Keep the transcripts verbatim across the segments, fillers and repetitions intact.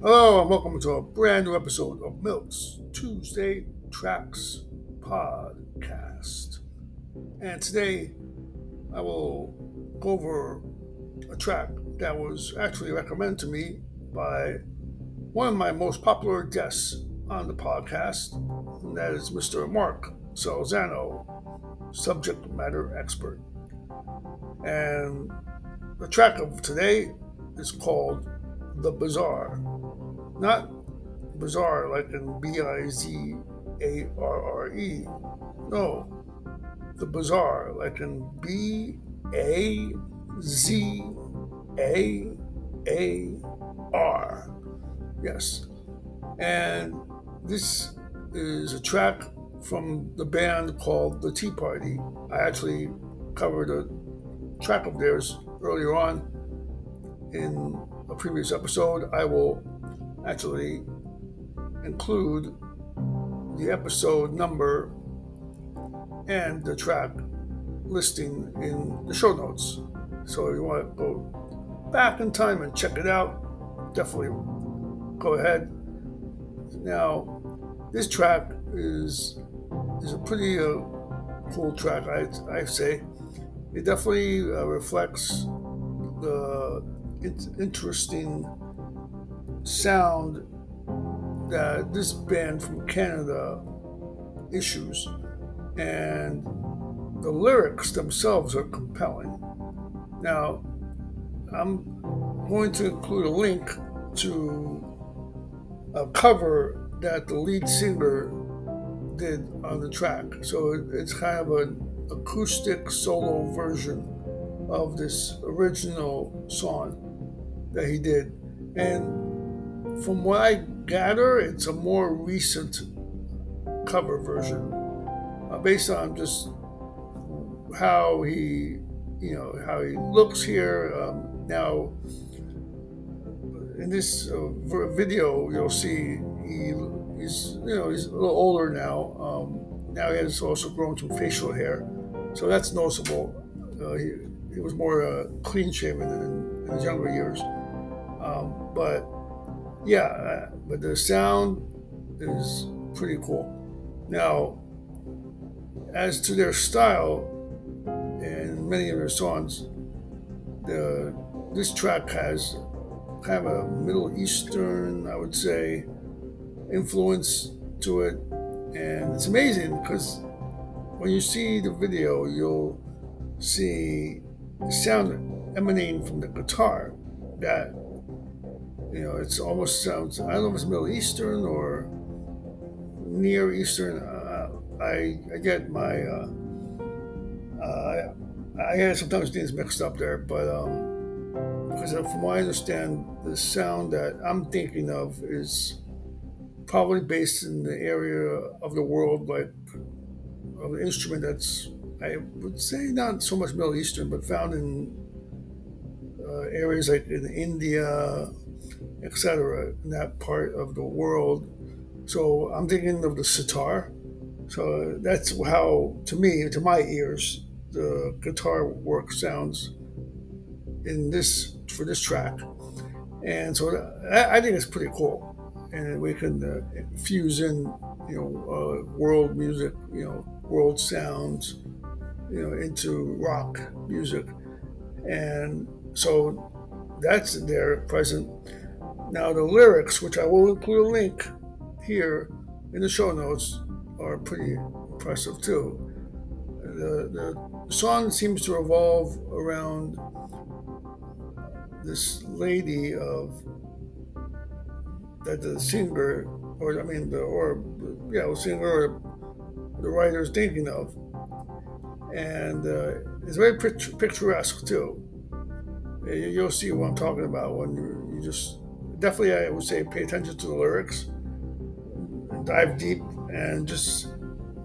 Hello and welcome to a brand new episode of Milk's Tuesday Tracks Podcast. And today I will go over a track that was actually recommended to me by one of my most popular guests on the podcast, and that is Mister Mark Salzano, subject matter expert. And the track of today is called The Bazaar. Not bizarre like in B I Z A R R E. No. The Bazaar like in B A Z A A R. Yes. And this is a track from the band called The Tea Party. I actually covered a track of theirs earlier on in a previous episode. I will actually include the episode number and the track listing in the show notes. So if you want to go back in time and check it out, definitely go ahead. Now, this track is is a pretty uh, cool track, I I say. It definitely uh, reflects the in- interesting sound that this band from Canada issues, and the lyrics themselves are compelling. Now, I'm going to include a link to a cover that the lead singer did on the track. So it's kind of an acoustic solo version of this original song that he did. And from what I gather, it's a more recent cover version, uh, based on just how he, you know, how he looks here. Um, now, in this uh, video, you'll see he, he's, you know, he's a little older now. Um, now he has also grown some facial hair, so that's noticeable. Uh, he, he was more uh, clean-shaven in, in his younger years, um, but. Yeah, but the sound is pretty cool. Now, as to their style and many of their songs, the this track has kind of a Middle Eastern, I would say, influence to it. And it's amazing because when you see the video, you'll see the sound emanating from the guitar that, you know, it's almost sounds, I don't know if it's Middle Eastern or Near Eastern. Uh, I I get my, uh, uh, I get sometimes things mixed up there, but um, because from what I understand, the sound that I'm thinking of is probably based in the area of the world, like of an instrument that's, I would say, not so much Middle Eastern, but found in uh, areas like in India, et cetera, in that part of the world. So I'm thinking of the sitar. So that's how, to me, to my ears, the guitar work sounds in this, for this track. And so that, I think it's pretty cool. And we can uh, fuse in, you know, uh, world music, you know, world sounds, you know, into rock music. And so that's there present. Now the lyrics, which I will include a link here in the show notes, are pretty impressive too. The, the song seems to revolve around this lady of that the singer, or I mean, the or yeah, the singer or the writer is thinking of, and uh, it's very picturesque too. You'll see what I'm talking about when you, you just. Definitely, I would say pay attention to the lyrics, dive deep, and just,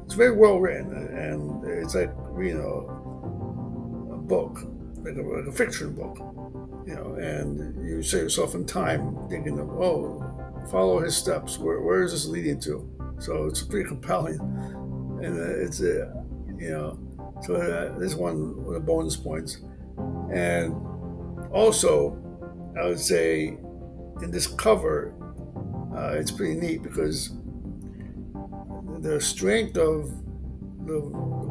it's very well written, and it's like, you know, a book, like a, like a fiction book, you know, and you set yourself in time thinking of, oh, follow his steps, where, where is this leading to? So it's pretty compelling, and it's, a, you know, so that, this one of the bonus points. And also, I would say, in this cover, uh, it's pretty neat because the strength of the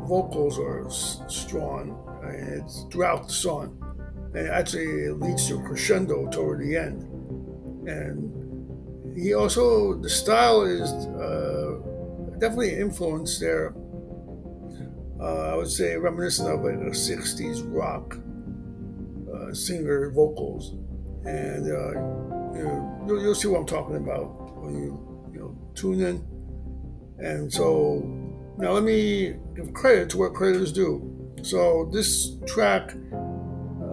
vocals are s- strong, and it's throughout the song, and actually it leads to a crescendo toward the end. And he also, the style is uh, definitely influenced there. Uh, I would say reminiscent of like a sixties rock uh, singer vocals, and uh, you know, you'll, you'll see what I'm talking about when you you know tune in. And so now let me give credit to what credit is due. So this track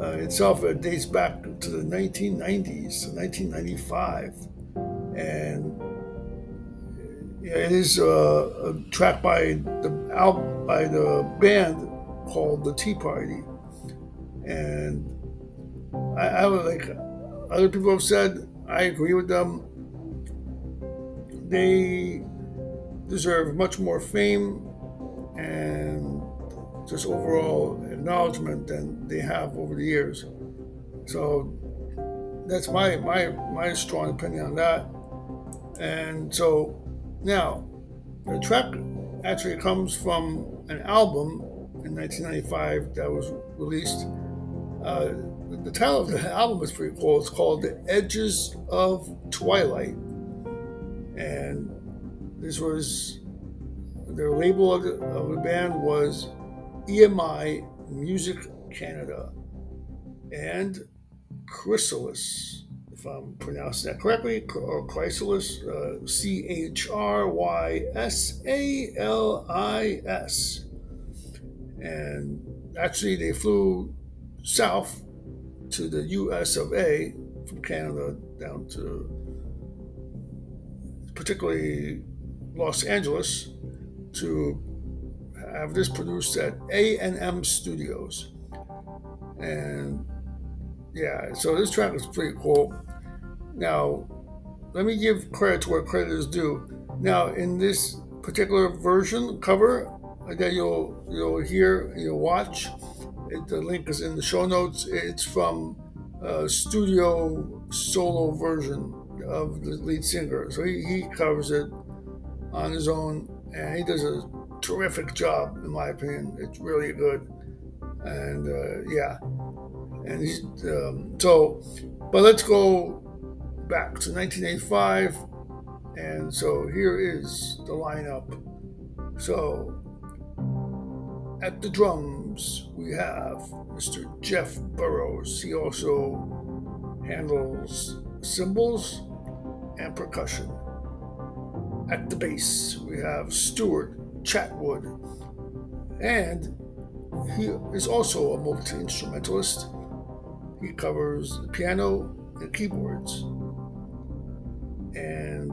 uh, itself it dates back to the nineteen nineties, to nineteen ninety-five, and it is uh, a track by the album, by the band called The Tea Party. And I, I would, like other people have said, I agree with them. They deserve much more fame and just overall acknowledgement than they have over the years. So that's my my my strong opinion on that. And so now, the track actually comes from an album in nineteen ninety-five that was released. Uh, the title of the album is pretty cool. It's called The Edges of Twilight. And this was, their label of the, of the band was E M I Music Canada and Chrysalis, if I'm pronouncing that correctly, or Chrysalis, uh, C H R Y S A L I S. And actually they flew south to the U S of A from Canada down to particularly Los Angeles to have this produced at A and M Studios. And yeah, so this track is pretty cool. Now, let me give credit to where credit is due. Now, in this particular version cover that you'll you'll hear and you'll watch, it, the link is in the show notes. It's from a studio solo version of the lead singer, so he, he covers it on his own, and he does a terrific job, in my opinion. It's really good, and uh, yeah. And he's, um, so, but let's go back to nineteen eighty-five. And so here is the lineup. So at the drums, we have Mister Jeff Burrows. He also handles cymbals and percussion. At the bass, we have Stuart Chatwood. And he is also a multi-instrumentalist. He covers the piano and keyboards. And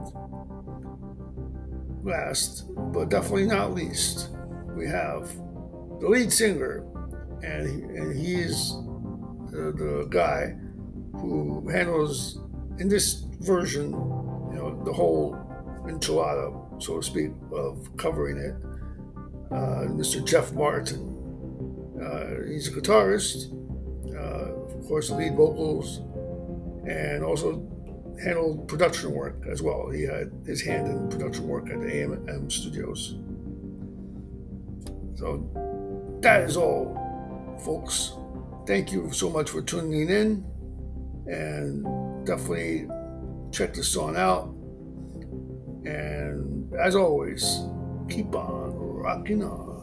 last, but definitely not least, we have the lead singer, and he, and he is the, the guy who handles, in this version, you know, the whole enchilada, so to speak, of covering it. Uh, Mister Jeff Martin. Uh, he's a guitarist. Of course, lead vocals, and also handled production work as well. He had his hand in production work at the A and M Studios. So that is all, folks. Thank you so much for tuning in, and definitely check this song out. And as always, keep on rocking on.